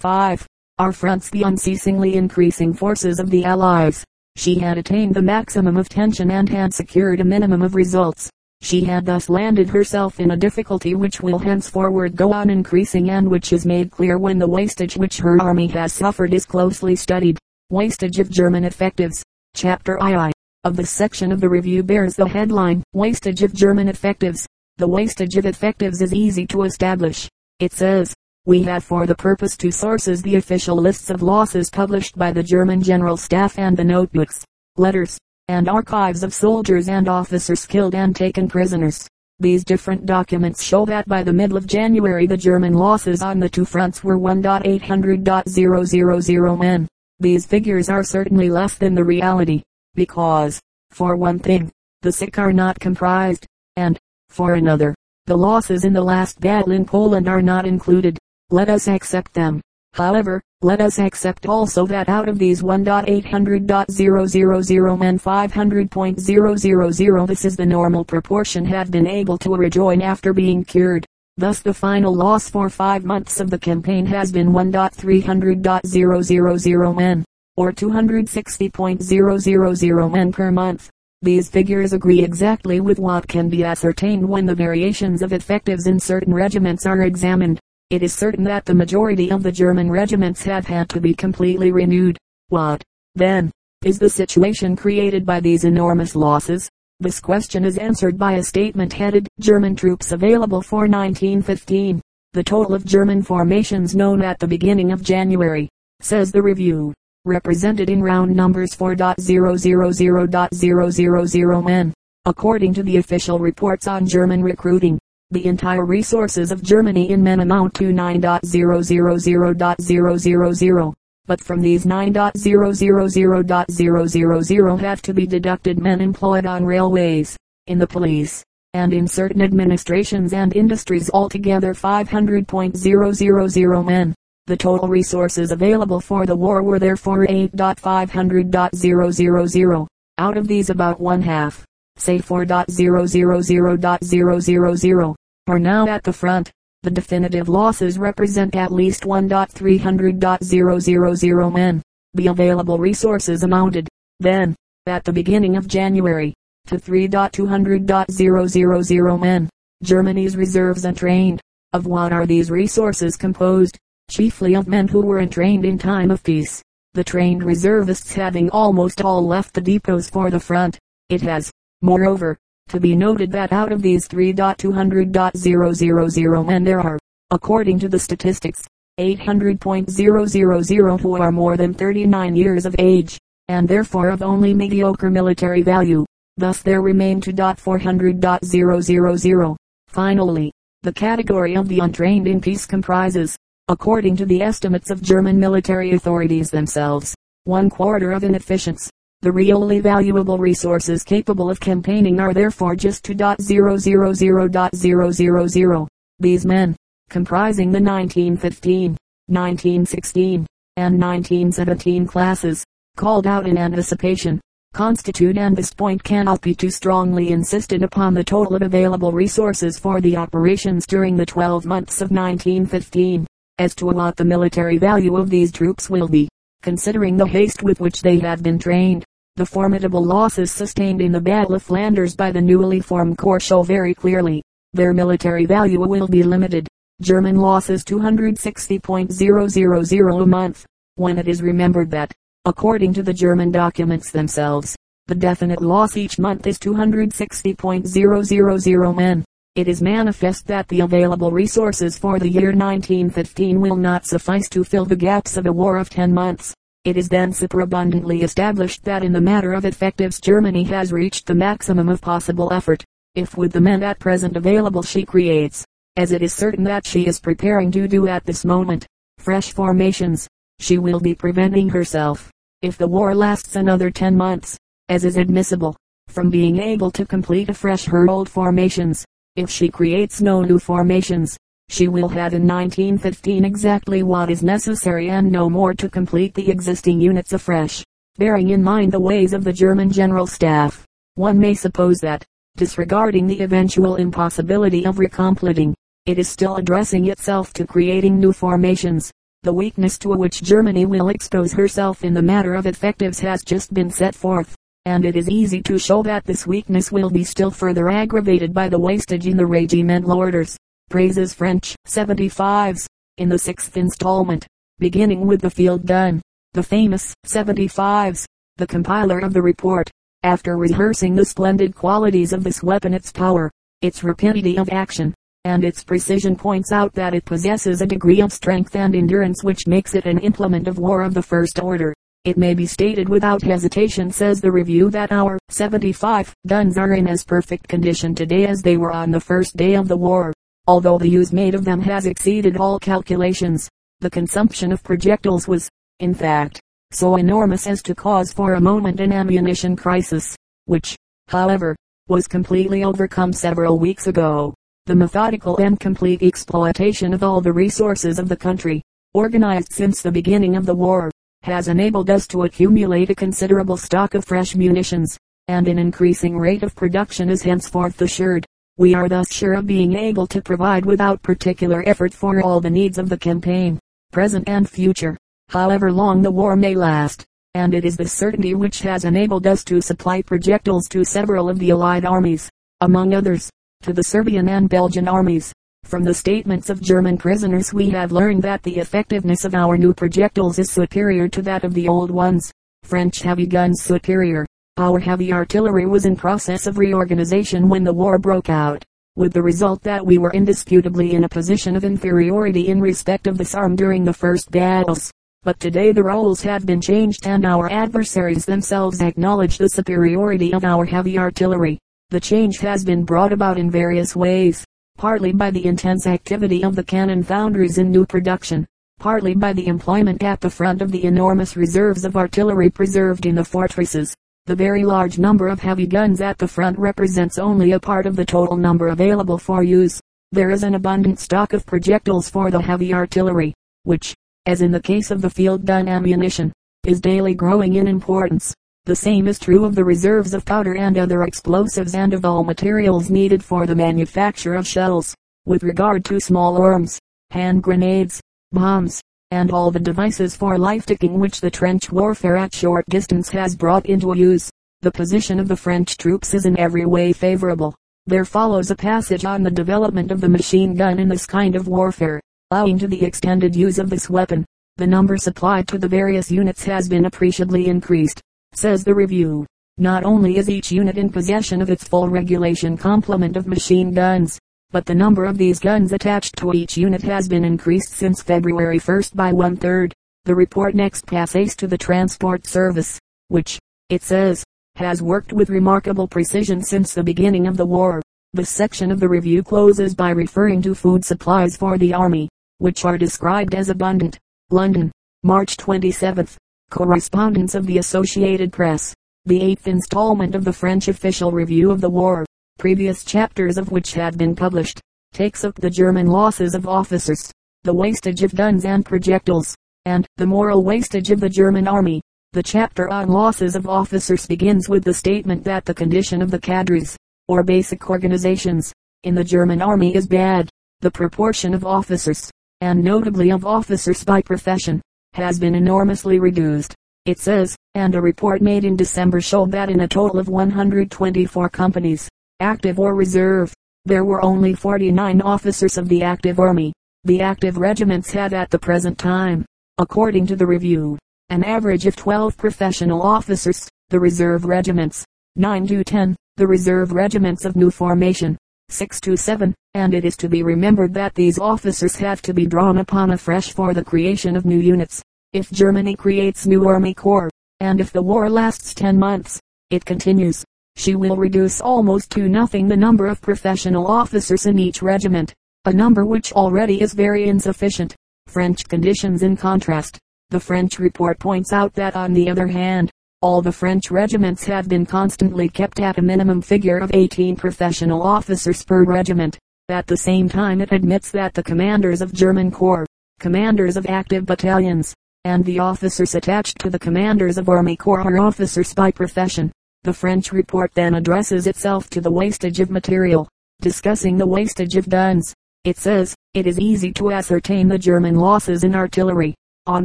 5. Our fronts the unceasingly increasing forces of the Allies. She had attained the maximum of tension and had secured a minimum of results. She had thus landed herself in a difficulty which will henceforward go on increasing and which is made clear when the wastage which her army has suffered is closely studied. Wastage of German Effectives. Chapter II of the section of the review bears the headline, Wastage of German Effectives. The wastage of effectives is easy to establish. It says, we have for the purpose two sources: the official lists of losses published by the German General Staff and the notebooks, letters, and archives of soldiers and officers killed and taken prisoners. These different documents show that by the middle of January the German losses on the two fronts were 1,800,000 men. These figures are certainly less than the reality, because, for one thing, the sick are not comprised, and, for another, the losses in the last battle in Poland are not included. Let us accept them. However, let us accept also that out of these 1,800,000 men, 500,000, this is the normal proportion, have been able to rejoin after being cured. Thus the final loss for 5 months of the campaign has been 1,300,000 men, or 260,000 men per month. These figures agree exactly with what can be ascertained when the variations of effectives in certain regiments are examined. It is certain that the majority of the German regiments have had to be completely renewed. What, then, is the situation created by these enormous losses? This question is answered by a statement headed, German Troops Available for 1915. The total of German formations known at the beginning of January, says the review, represented in round numbers 4,000,000 men. According to the official reports on German recruiting, the entire resources of Germany in men amount to 9,000,000, but from these 9,000,000 have to be deducted men employed on railways, in the police, and in certain administrations and industries, altogether 500,000 men. The total resources available for the war were therefore 8,500,000. Out of these about one half, say 4,000,000, are now at the front. The definitive losses represent at least 1,300,000 men. The available resources amounted, then, at the beginning of January, to 3,200,000 men. Germany's reserves untrained. Of what are these resources composed? Chiefly of men who were entrained in time of peace, the trained reservists having almost all left the depots for the front. It has, moreover, to be noted that out of these 3,200,000 men there are, according to the statistics, 800,000 who are more than 39 years of age, and therefore of only mediocre military value. Thus there remain 2,400,000. Finally, the category of the untrained in peace comprises, according to the estimates of German military authorities themselves, 1/4 of inefficients. The really valuable resources capable of campaigning are therefore just 2,000,000. These men, comprising the 1915, 1916, and 1917 classes, called out in anticipation, constitute, and this point cannot be too strongly insisted upon, the total of available resources for the operations during the 12 months of 1915. As to what the military value of these troops will be, considering the haste with which they have been trained, the formidable losses sustained in the Battle of Flanders by the newly formed corps show very clearly, their military value will be limited. German losses 260,000 a month, when it is remembered that, according to the German documents themselves, the definite loss each month is 260,000 men. It is manifest that the available resources for the year 1915 will not suffice to fill the gaps of a war of 10 months. It is then superabundantly established that in the matter of effectives Germany has reached the maximum of possible effort, if with the men at present available she creates, as it is certain that she is preparing to do at this moment, fresh formations, she will be preventing herself, if the war lasts another 10 months, as is admissible, from being able to complete afresh her old formations. If she creates no new formations, she will have in 1915 exactly what is necessary and no more to complete the existing units afresh. Bearing in mind the ways of the German General Staff, one may suppose that, disregarding the eventual impossibility of recompleting, it is still addressing itself to creating new formations, The weakness to which Germany will expose herself in the matter of effectives has just been set forth, and it is easy to show that this weakness will be still further aggravated by the wastage in the regimental orders. Praises French 75s, in the 6th installment, beginning with the field gun, the famous 75s, the compiler of the report, after rehearsing the splendid qualities of this weapon, its power, its rapidity of action, and its precision, points out that it possesses a degree of strength and endurance which makes it an implement of war of the first order. It may be stated without hesitation, says the review, that our 75 guns are in as perfect condition today as they were on the first day of the war, although the use made of them has exceeded all calculations. The consumption of projectiles was, in fact, so enormous as to cause for a moment an ammunition crisis, which, however, was completely overcome several weeks ago. The methodical and complete exploitation of all the resources of the country, organized since the beginning of the war, has enabled us to accumulate a considerable stock of fresh munitions, and an increasing rate of production is henceforth assured. We are thus sure of being able to provide without particular effort for all the needs of the campaign, present and future, however long the war may last, and it is this certainty which has enabled us to supply projectiles to several of the Allied armies, among others, to the Serbian and Belgian armies. From the statements of German prisoners we have learned that the effectiveness of our new projectiles is superior to that of the old ones. French heavy guns superior. Our heavy artillery was in process of reorganization when the war broke out, with the result that we were indisputably in a position of inferiority in respect of this arm during the first battles. But today the roles have been changed and our adversaries themselves acknowledge the superiority of our heavy artillery. The change has been brought about in various ways, partly by the intense activity of the cannon foundries in new production, partly by the employment at the front of the enormous reserves of artillery preserved in the fortresses. The very large number of heavy guns at the front represents only a part of the total number available for use. There is an abundant stock of projectiles for the heavy artillery, which, as in the case of the field gun ammunition, is daily growing in importance. The same is true of the reserves of powder and other explosives and of all materials needed for the manufacture of shells. With regard to small arms, hand grenades, bombs, and all the devices for life-taking which the trench warfare at short distance has brought into use, the position of the French troops is in every way favorable. There follows a passage on the development of the machine gun in this kind of warfare. Owing to the extended use of this weapon, the number supplied to the various units has been appreciably increased, says the review. Not only is each unit in possession of its full regulation complement of machine guns, but the number of these guns attached to each unit has been increased since February 1st by 1/3. The report next passes to the transport service, which, it says, has worked with remarkable precision since the beginning of the war. This section of the review closes by referring to food supplies for the army, which are described as abundant. London, March 27th. Correspondence of the Associated Press. The 8th installment of the French official review of the war, previous chapters of which have been published, takes up the German losses of officers, the wastage of guns and projectiles, and the moral wastage of the German army. The chapter on losses of officers begins with the statement that the condition of the cadres, or basic organizations, in the German army is bad. The proportion of officers, and notably of officers by profession, has been enormously reduced, it says, and a report made in December showed that in a total of 124 companies, active or reserve, there were only 49 officers of the active army. The active regiments had at the present time, according to the review, an average of 12 professional officers. The reserve regiments, 9 to 10, the reserve regiments of new formation, 6 to 7, and it is to be remembered that these officers have to be drawn upon afresh for the creation of new units. If Germany creates new army corps, and if the war lasts 10 months, it continues, she will reduce almost to nothing the number of professional officers in each regiment, a number which already is very insufficient. French conditions in contrast. The French report points out that, on the other hand, all the French regiments have been constantly kept at a minimum figure of 18 professional officers per regiment. At the same time it admits that the commanders of German corps, commanders of active battalions, and the officers attached to the commanders of army corps are officers by profession. The French report then addresses itself to the wastage of material, discussing the wastage of guns, It says, it is easy to ascertain the German losses in artillery. On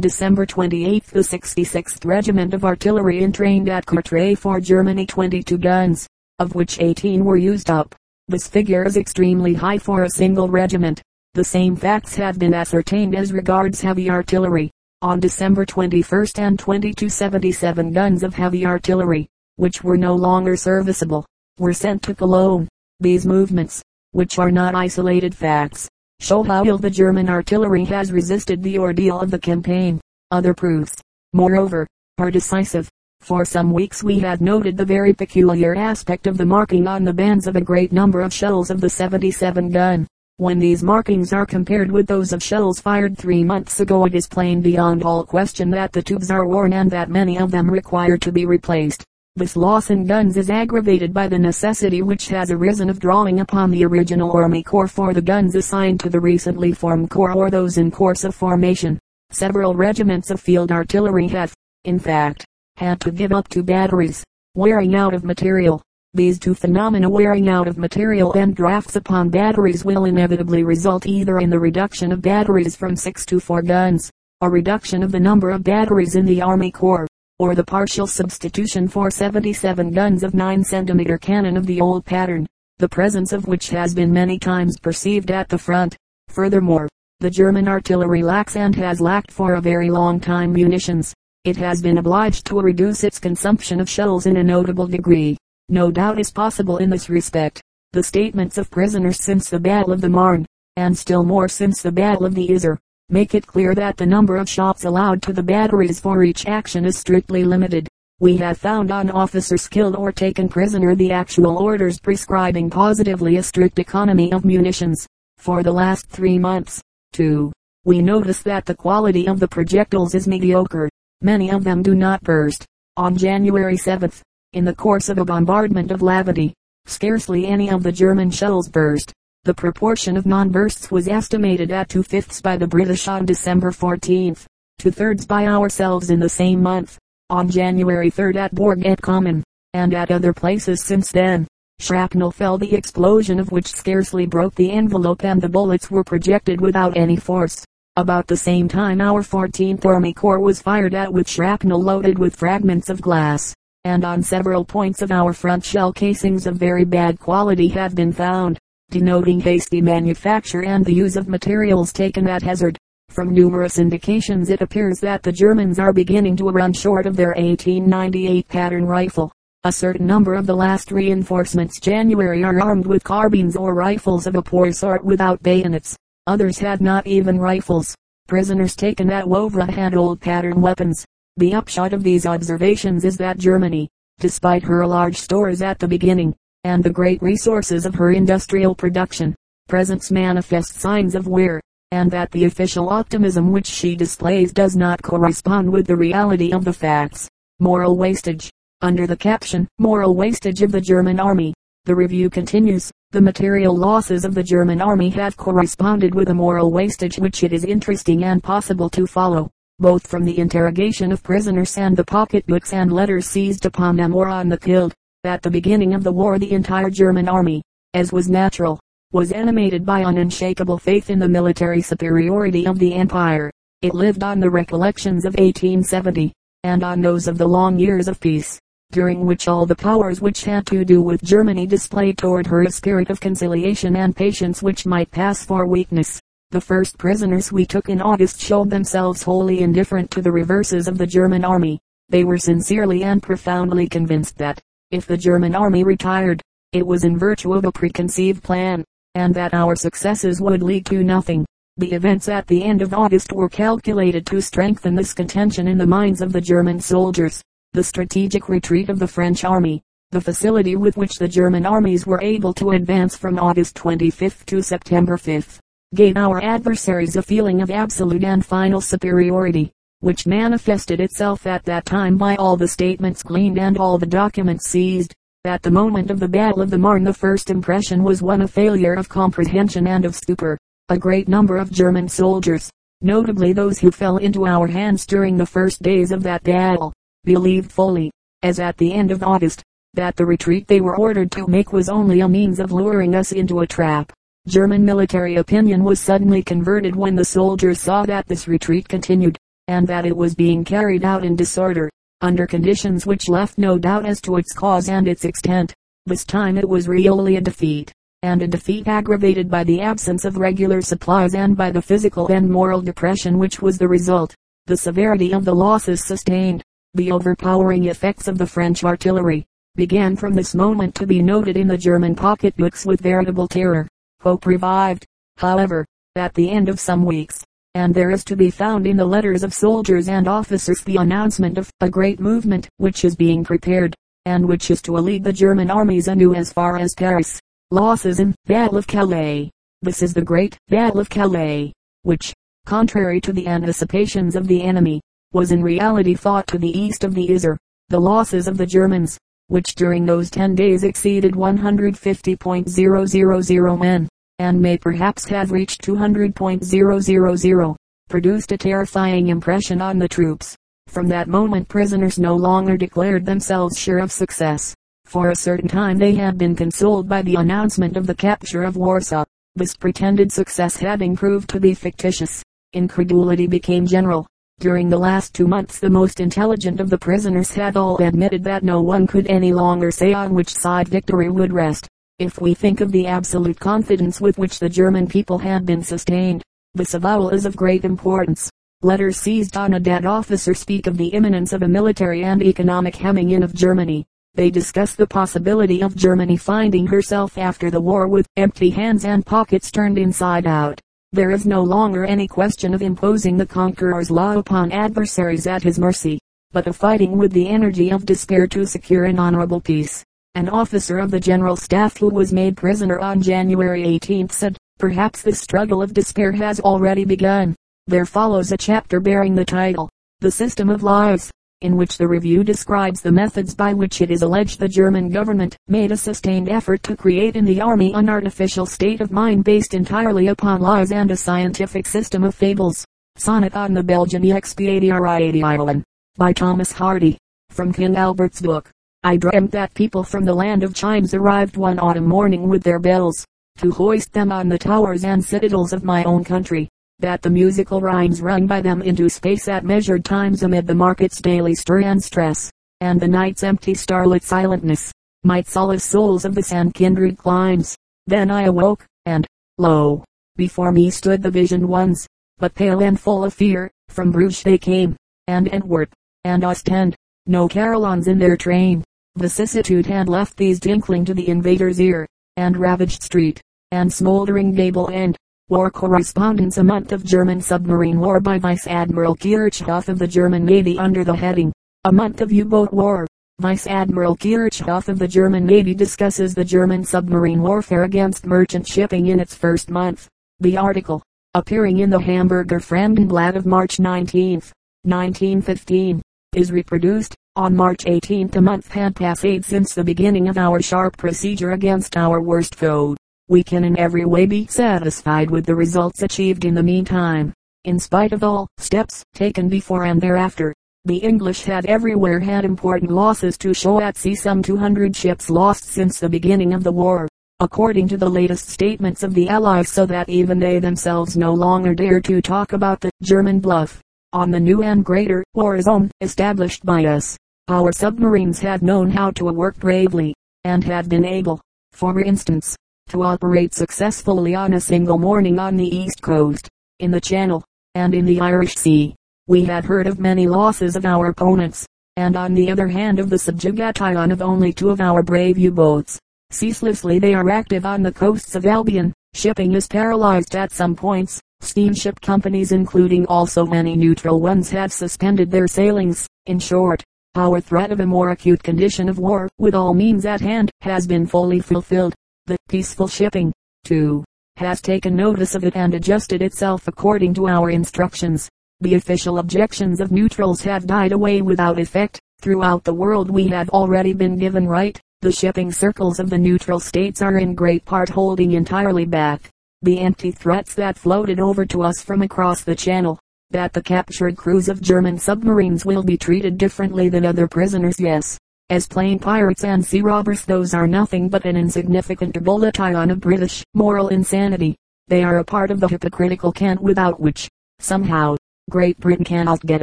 December 28 the 66th Regiment of Artillery entrained at Courtrai for Germany 22 guns, of which 18 were used up. This figure is extremely high for a single regiment. The same facts have been ascertained as regards heavy artillery. On December 21 and 22 77 guns of heavy artillery, which were no longer serviceable, were sent to Cologne. These movements, which are not isolated facts, show how ill the German artillery has resisted the ordeal of the campaign. Other proofs, moreover, are decisive. For some weeks we had noted the very peculiar aspect of the marking on the bands of a great number of shells of the 77 gun. When these markings are compared with those of shells fired 3 months ago, it is plain beyond all question that the tubes are worn and that many of them require to be replaced. This loss in guns is aggravated by the necessity which has arisen of drawing upon the original Army Corps for the guns assigned to the recently formed Corps or those in course of formation. Several regiments of field artillery have, in fact, had to give up 2 batteries, wearing out of material. These 2 phenomena, wearing out of material and drafts upon batteries, will inevitably result either in the reduction of batteries from 6 to 4 guns, a reduction of the number of batteries in the Army Corps, or the partial substitution for 77 guns of 9 cm cannon of the old pattern, the presence of which has been many times perceived at the front. Furthermore, the German artillery lacks and has lacked for a very long time munitions. It has been obliged to reduce its consumption of shells in a notable degree. No doubt is possible in this respect. The statements of prisoners since the Battle of the Marne, and still more since the Battle of the Yser, make it clear that the number of shots allowed to the batteries for each action is strictly limited. We have found an officer skilled or taken prisoner the actual orders prescribing positively a strict economy of munitions. For the last 3 months, too, we notice that the quality of the projectiles is mediocre. Many of them do not burst. On January 7th, in the course of a bombardment of Lavity, scarcely any of the German shells burst. The proportion of non-bursts was estimated at 2/5 by the British on December 14th, 2/3 by ourselves in the same month. On January 3rd at Borget Common, and at other places since then, shrapnel fell, the explosion of which scarcely broke the envelope, and the bullets were projected without any force. About the same time our 14th Army Corps was fired at with shrapnel loaded with fragments of glass, and on several points of our front shell casings of very bad quality have been found, denoting hasty manufacture and the use of materials taken at hazard. From numerous indications it appears that the Germans are beginning to run short of their 1898 pattern rifle. A certain number of the last reinforcements January are armed with carbines or rifles of a poor sort without bayonets. Others had not even rifles. Prisoners taken at Wavre had old pattern weapons. The upshot of these observations is that Germany, despite her large stores at the beginning, and the great resources of her industrial production, presents manifest signs of wear, and that the official optimism which she displays does not correspond with the reality of the facts. Moral wastage. Under the caption, "Moral wastage of the German army," the review continues, "The material losses of the German army have corresponded with a moral wastage which it is interesting and possible to follow, both from the interrogation of prisoners and the pocketbooks and letters seized upon them or on the killed." At the beginning of the war the entire German army, as was natural, was animated by an unshakable faith in the military superiority of the empire. It lived on the recollections of 1870, and on those of the long years of peace, during which all the powers which had to do with Germany displayed toward her a spirit of conciliation and patience which might pass for weakness. The first prisoners we took in August showed themselves wholly indifferent to the reverses of the German army. They were sincerely and profoundly convinced that, if the German army retired, it was in virtue of a preconceived plan, and that our successes would lead to nothing. The events at the end of August were calculated to strengthen this contention in the minds of the German soldiers. The strategic retreat of the French army, the facility with which the German armies were able to advance from August 25 to September 5, gave our adversaries a feeling of absolute and final superiority, which manifested itself at that time by all the statements gleaned and all the documents seized. At the moment of the Battle of the Marne the first impression was one of failure of comprehension and of stupor. A great number of German soldiers, notably those who fell into our hands during the first days of that battle, believed fully, as at the end of August, that the retreat they were ordered to make was only a means of luring us into a trap. German military opinion was suddenly converted when the soldiers saw that this retreat continued, and that it was being carried out in disorder, under conditions which left no doubt as to its cause and its extent. This time it was really a defeat, and a defeat aggravated by the absence of regular supplies and by the physical and moral depression which was the result. The severity of the losses sustained, the overpowering effects of the French artillery, began from this moment to be noted in the German pocketbooks with veritable terror. Hope revived, however, at the end of some weeks, and there is to be found in the letters of soldiers and officers the announcement of a great movement which is being prepared, and which is to lead the German armies anew as far as Paris. Losses in Battle of Calais. This is the great Battle of Calais, which, contrary to the anticipations of the enemy, was in reality fought to the east of the Yser. The losses of the Germans, which during those 10 days exceeded 150,000 men, and may perhaps have reached 200,000, produced a terrifying impression on the troops. From that moment prisoners no longer declared themselves sure of success. For a certain time they had been consoled by the announcement of the capture of Warsaw, this pretended success having proved to be fictitious. Incredulity became general. During the last 2 months the most intelligent of the prisoners had all admitted that no one could any longer say on which side victory would rest. If we think of the absolute confidence with which the German people had been sustained, this avowal is of great importance. Letters seized on a dead officer speak of the imminence of a military and economic hemming in of Germany. They discuss the possibility of Germany finding herself after the war with empty hands and pockets turned inside out. There is no longer any question of imposing the conqueror's law upon adversaries at his mercy, but of fighting with the energy of despair to secure an honorable peace. An officer of the General Staff who was made prisoner on January 18 said, "Perhaps this struggle of despair has already begun." There follows a chapter bearing the title, "The System of Lies," in which the review describes the methods by which it is alleged the German government made a sustained effort to create in the army an artificial state of mind based entirely upon lies and a scientific system of fables. Sonnet on the Belgian Expatriation, by Thomas Hardy, from King Albert's book. I dreamt that people from the land of chimes arrived one autumn morning with their bells, to hoist them on the towers and citadels of my own country, that the musical rhymes rung by them into space at measured times amid the market's daily stir and stress, and the night's empty starlit silentness, might solace souls of this and kindred climes. Then I awoke, and, lo, before me stood the visioned ones, but pale and full of fear. From Bruges they came, and Antwerp, and Ostend, no carillons in their train. Vicissitude had left these tinkling to the invader's ear, and ravaged street, and smoldering gable end. War Correspondence, a month of German submarine war, by Vice Admiral Kirchhoff of the German Navy, under the heading, "A Month of U-Boat War." Vice Admiral Kirchhoff of the German Navy discusses the German submarine warfare against merchant shipping in its first month. The article, appearing in the Hamburger Fremdenblatt of March 19, 1915, is reproduced. On March 18th a month had passed since the beginning of our sharp procedure against our worst foe. We can in every way be satisfied with the results achieved in the meantime. In spite of all steps taken before and thereafter, the English had everywhere had important losses to show at sea, some 200 ships lost since the beginning of the war, according to the latest statements of the Allies, so that even they themselves no longer dare to talk about the German bluff. On the new and greater war zone established by us, our submarines had known how to work bravely, and had been able, for instance, to operate successfully on a single morning on the East Coast, in the Channel, and in the Irish Sea. We had heard of many losses of our opponents, and on the other hand of the subjugation of only 2 of our brave U-boats. Ceaselessly they are active on the coasts of Albion. Shipping is paralyzed at some points. Steamship companies, including also many neutral ones, have suspended their sailings. In short, our threat of a more acute condition of war, with all means at hand, has been fully fulfilled. The peaceful shipping, too, has taken notice of it and adjusted itself according to our instructions. The official objections of neutrals have died away without effect. Throughout the world we have already been given right. The shipping circles of the neutral states are in great part holding entirely back the empty threats that floated over to us from across the Channel. That the captured crews of German submarines will be treated differently than other prisoners, yes, As plain pirates and sea robbers, those are nothing but an insignificant bolt-on of British moral insanity. They are a part of the hypocritical cant without which, somehow, Great Britain cannot get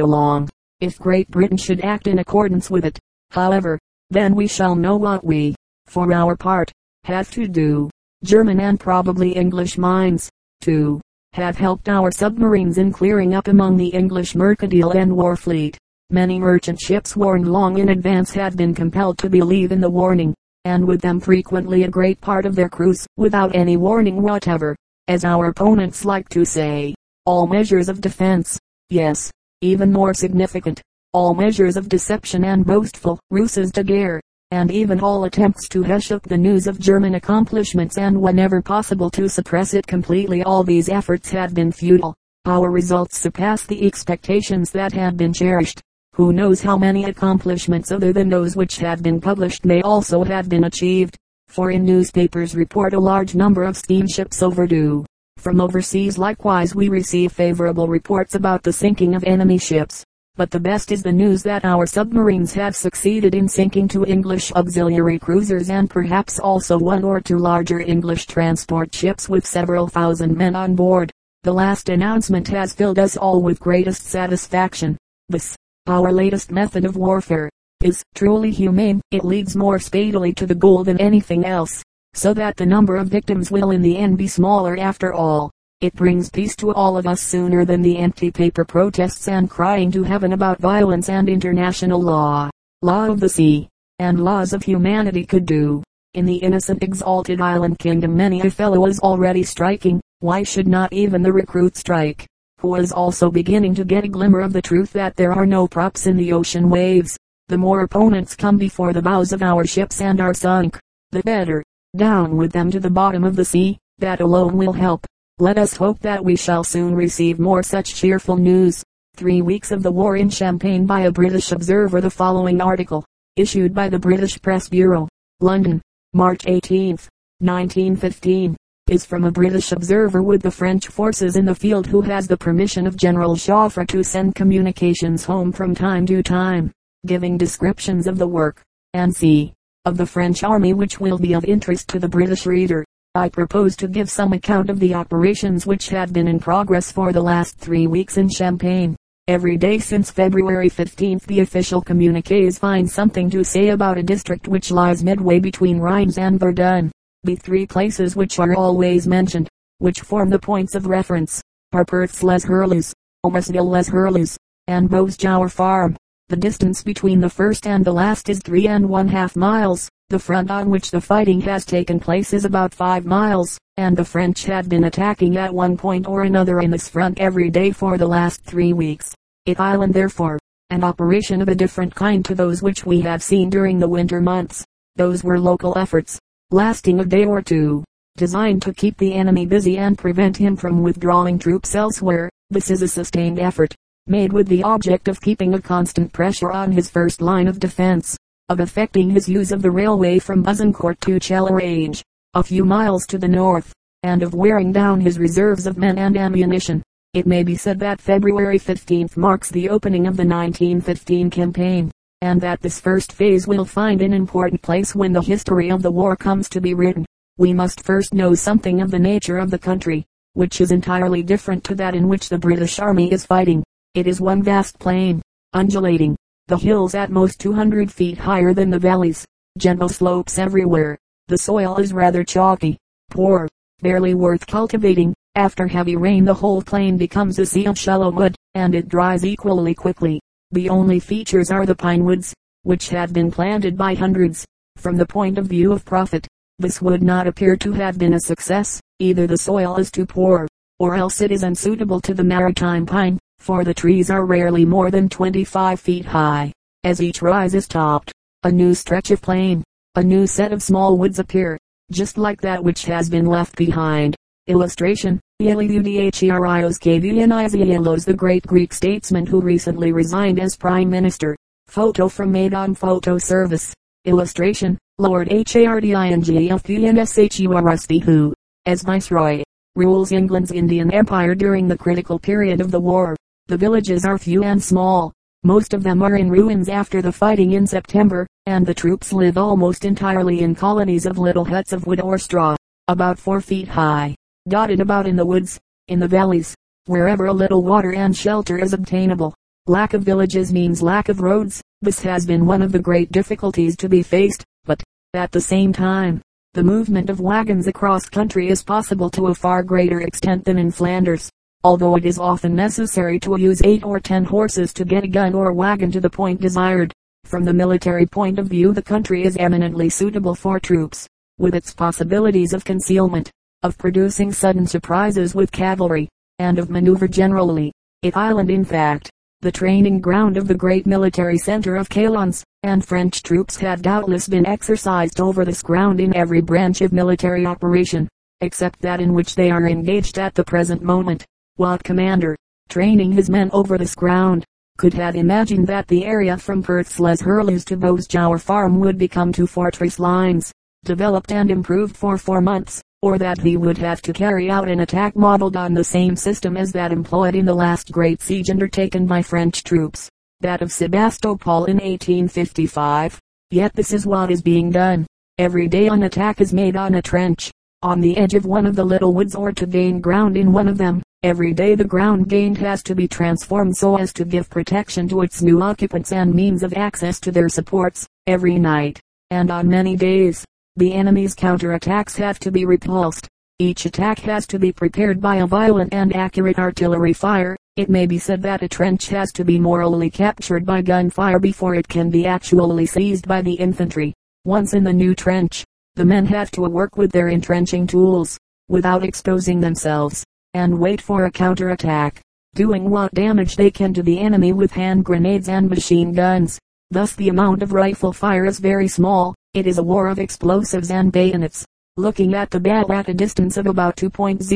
along. If Great Britain should act in accordance with it, however, then we shall know what we, for our part, have to do. German and probably English minds, too, have helped our submarines in clearing up among the English mercantile and war fleet. Many merchant ships warned long in advance have been compelled to believe in the warning, and with them frequently a great part of their crews, without any warning whatever, as our opponents like to say. All measures of defense, yes, even more significant, all measures of deception and boastful ruses de guerre, and even all attempts to hush up the news of German accomplishments and whenever possible to suppress it completely, all these efforts have been futile. Our results surpass the expectations that had been cherished. Who knows how many accomplishments other than those which have been published may also have been achieved, for in newspapers report a large number of steamships overdue. From overseas likewise we receive favorable reports about the sinking of enemy ships, but the best is the news that our submarines have succeeded in sinking 2 English auxiliary cruisers and perhaps also 1 or 2 larger English transport ships with several thousand men on board. The last announcement has filled us all with greatest satisfaction. This, our latest method of warfare, is truly humane. It leads more speedily to the goal than anything else, so that the number of victims will in the end be smaller after all. It brings peace to all of us sooner than the empty paper protests and crying to heaven about violence and international law, law of the sea, and laws of humanity could do. In the innocent exalted island kingdom many a fellow is already striking, why should not even the recruit strike? Who is also beginning to get a glimmer of the truth that there are no props in the ocean waves. The more opponents come before the bows of our ships and are sunk, the better. Down with them to the bottom of the sea, that alone will help. Let us hope that we shall soon receive more such cheerful news. 3 weeks of the war in Champagne by a British observer. The following article, issued by the British Press Bureau, London, March 18, 1915. Is from a British observer with the French forces in the field who has the permission of General Schaffer to send communications home from time to time, giving descriptions of the work, and c. of the French army which will be of interest to the British reader. I propose to give some account of the operations which have been in progress for the last 3 weeks in Champagne. Every day since February 15th the official communiques find something to say about a district which lies midway between Rheims and Verdun. The 3 places which are always mentioned, which form the points of reference, are Perthes-les-Hurlus, Omersville-les-Hurlus, and Beausejour Farm. The distance between the first and the last is 3½ miles, the front on which the fighting has taken place is about 5 miles, and the French have been attacking at one point or another in this front every day for the last 3 weeks. It island therefore, an operation of a different kind to those which we have seen during the winter months. Those were local efforts, lasting a day or 2, designed to keep the enemy busy and prevent him from withdrawing troops elsewhere. This is a sustained effort, made with the object of keeping a constant pressure on his first line of defense, of effecting his use of the railway from Buzancourt to Challenge, a few miles to the north, and of wearing down his reserves of men and ammunition. It may be said that February 15th marks the opening of the 1915 campaign, and that this first phase will find an important place when the history of the war comes to be written. We must first know something of the nature of the country, which is entirely different to that in which the British Army is fighting. It is one vast plain, undulating, the hills at most 200 feet higher than the valleys, gentle slopes everywhere. The soil is rather chalky, poor, barely worth cultivating. After heavy rain the whole plain becomes a sea of shallow mud, and it dries equally quickly. The only features are the pine woods, which have been planted by hundreds. From the point of view of profit, this would not appear to have been a success. Either the soil is too poor, or else it is unsuitable to the maritime pine, for the trees are rarely more than 25 feet high. As each rise is topped, a new stretch of plain, a new set of small woods appear, just like that which has been left behind. Illustration, Elyudharios Kavvianisianos, the great Greek statesman who recently resigned as Prime Minister. Photo from Made on Photo Service. Illustration, Lord Hardinge of the Nshewarasti, who, as Viceroy, rules England's Indian Empire during the critical period of the war. The villages are few and small. Most of them are in ruins after the fighting in September, and the troops live almost entirely in colonies of little huts of wood or straw, about 4 feet high, dotted about in the woods, in the valleys, wherever a little water and shelter is obtainable. Lack of villages means lack of roads. This has been one of the great difficulties to be faced, but, at the same time, the movement of wagons across country is possible to a far greater extent than in Flanders, although it is often necessary to use 8 or 10 horses to get a gun or wagon to the point desired. From the military point of view, the country is eminently suitable for troops, with its possibilities of concealment, of producing sudden surprises with cavalry, and of maneuver generally. It island, in fact, the training ground of the great military center of Chalons, and French troops have doubtless been exercised over this ground in every branch of military operation, except that in which they are engaged at the present moment. What commander, training his men over this ground, could have imagined that the area from Perth's Les Hurlus to Bosjour Farm would become 2 fortress lines, developed and improved for 4 months, or that he would have to carry out an attack modeled on the same system as that employed in the last great siege undertaken by French troops, that of Sebastopol in 1855. Yet this is what is being done. Every day an attack is made on a trench, on the edge of one of the little woods or to gain ground in one of them. Every day the ground gained has to be transformed so as to give protection to its new occupants and means of access to their supports. Every night, and on many days, the enemy's counterattacks have to be repulsed. Each attack has to be prepared by a violent and accurate artillery fire. It may be said that a trench has to be morally captured by gunfire before it can be actually seized by the infantry. Once in the new trench, the men have to work with their entrenching tools, without exposing themselves, and wait for a counterattack, doing what damage they can to the enemy with hand grenades and machine guns. Thus the amount of rifle fire is very small. It is a war of explosives and bayonets. Looking at the battle at a distance of about 2,000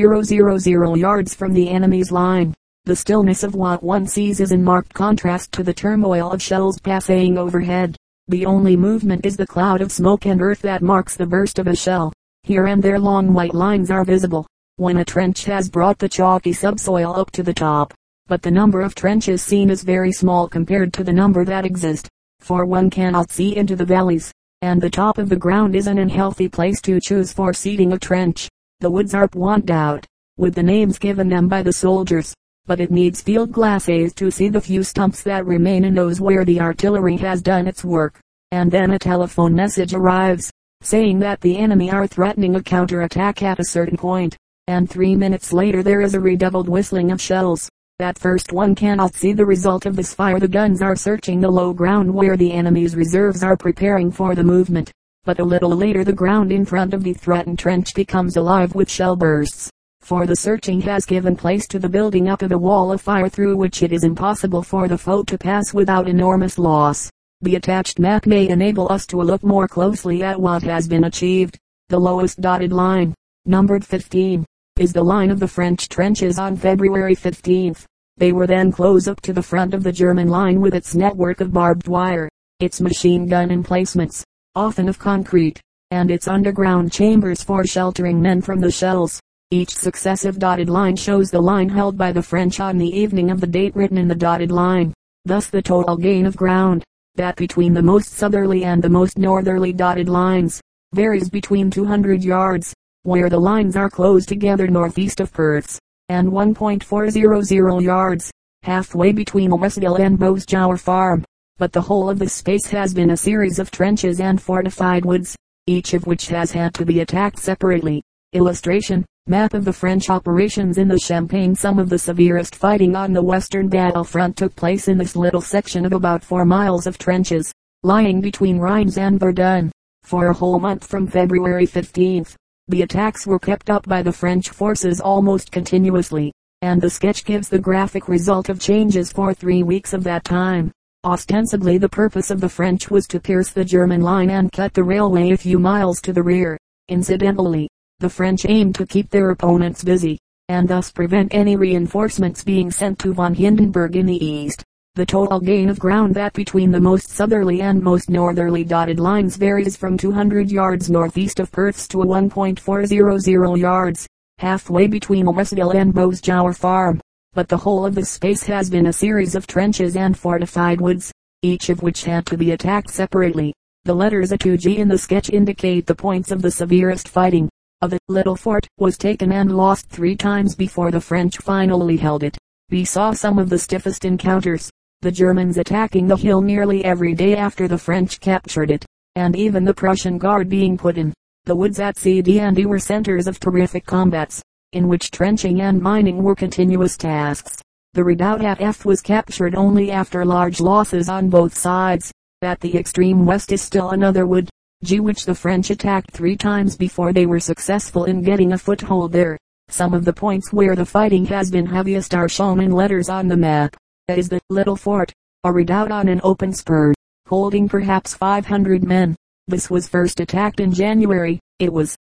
yards from the enemy's line, the stillness of what one sees is in marked contrast to the turmoil of shells passing overhead. The only movement is the cloud of smoke and earth that marks the burst of a shell. Here and there long white lines are visible, when a trench has brought the chalky subsoil up to the top, but the number of trenches seen is very small compared to the number that exist, for one cannot see into the valleys, and the top of the ground is an unhealthy place to choose for seeding a trench. The woods are pointed out, with the names given them by the soldiers, but it needs field glasses to see the few stumps that remain and knows where the artillery has done its work. And then a telephone message arrives, saying that the enemy are threatening a counterattack at a certain point, and 3 minutes later there is a redoubled whistling of shells. At first one cannot see the result of this fire. The guns are searching the low ground where the enemy's reserves are preparing for the movement, but a little later the ground in front of the threatened trench becomes alive with shell bursts, for the searching has given place to the building up of a wall of fire through which it is impossible for the foe to pass without enormous loss. The attached map may enable us to look more closely at what has been achieved. The lowest dotted line, numbered 15, is the line of the French trenches on February 15th. They were then close up to the front of the German line with its network of barbed wire, its machine gun emplacements, often of concrete, and its underground chambers for sheltering men from the shells. Each successive dotted line shows the line held by the French on the evening of the date written in the dotted line. Thus the total gain of ground, that between the most southerly and the most northerly dotted lines, varies between 200 yards, where the lines are close together northeast of Perth's, and 1,400 yards, halfway between Westhill and Bosjour Farm. But the whole of this space has been a series of trenches and fortified woods, each of which has had to be attacked separately. Illustration: map of the French operations in the Champagne. Some of the severest fighting on the western battlefront took place in this little section of about 4 miles of trenches, lying between Rheims and Verdun. For a whole month from February 15th, the attacks were kept up by the French forces almost continuously, and the sketch gives the graphic result of changes for 3 weeks of that time. Ostensibly the purpose of the French was to pierce the German line and cut the railway a few miles to the rear. Incidentally, the French aimed to keep their opponents busy, and thus prevent any reinforcements being sent to von Hindenburg in the east. The total gain of ground that between the most southerly and most northerly dotted lines varies from 200 yards northeast of Perth's to 1,400 yards, halfway between Westhill and Bosjour Farm. But the whole of this space has been a series of trenches and fortified woods, each of which had to be attacked separately. The letters A to G in the sketch indicate the points of the severest fighting. The little fort was taken and lost 3 times before the French finally held it. We saw some of the stiffest encounters, the Germans attacking the hill nearly every day after the French captured it, and even the Prussian guard being put in. The woods at CD and E were centers of terrific combats, in which trenching and mining were continuous tasks. The redoubt at F was captured only after large losses on both sides. At the extreme west is still another wood, G, which the French attacked 3 times before they were successful in getting a foothold there. Some of the points where the fighting has been heaviest are shown in letters on the map. That is the little fort, a redoubt on an open spur, holding perhaps 500 men. This was first attacked in January. It was,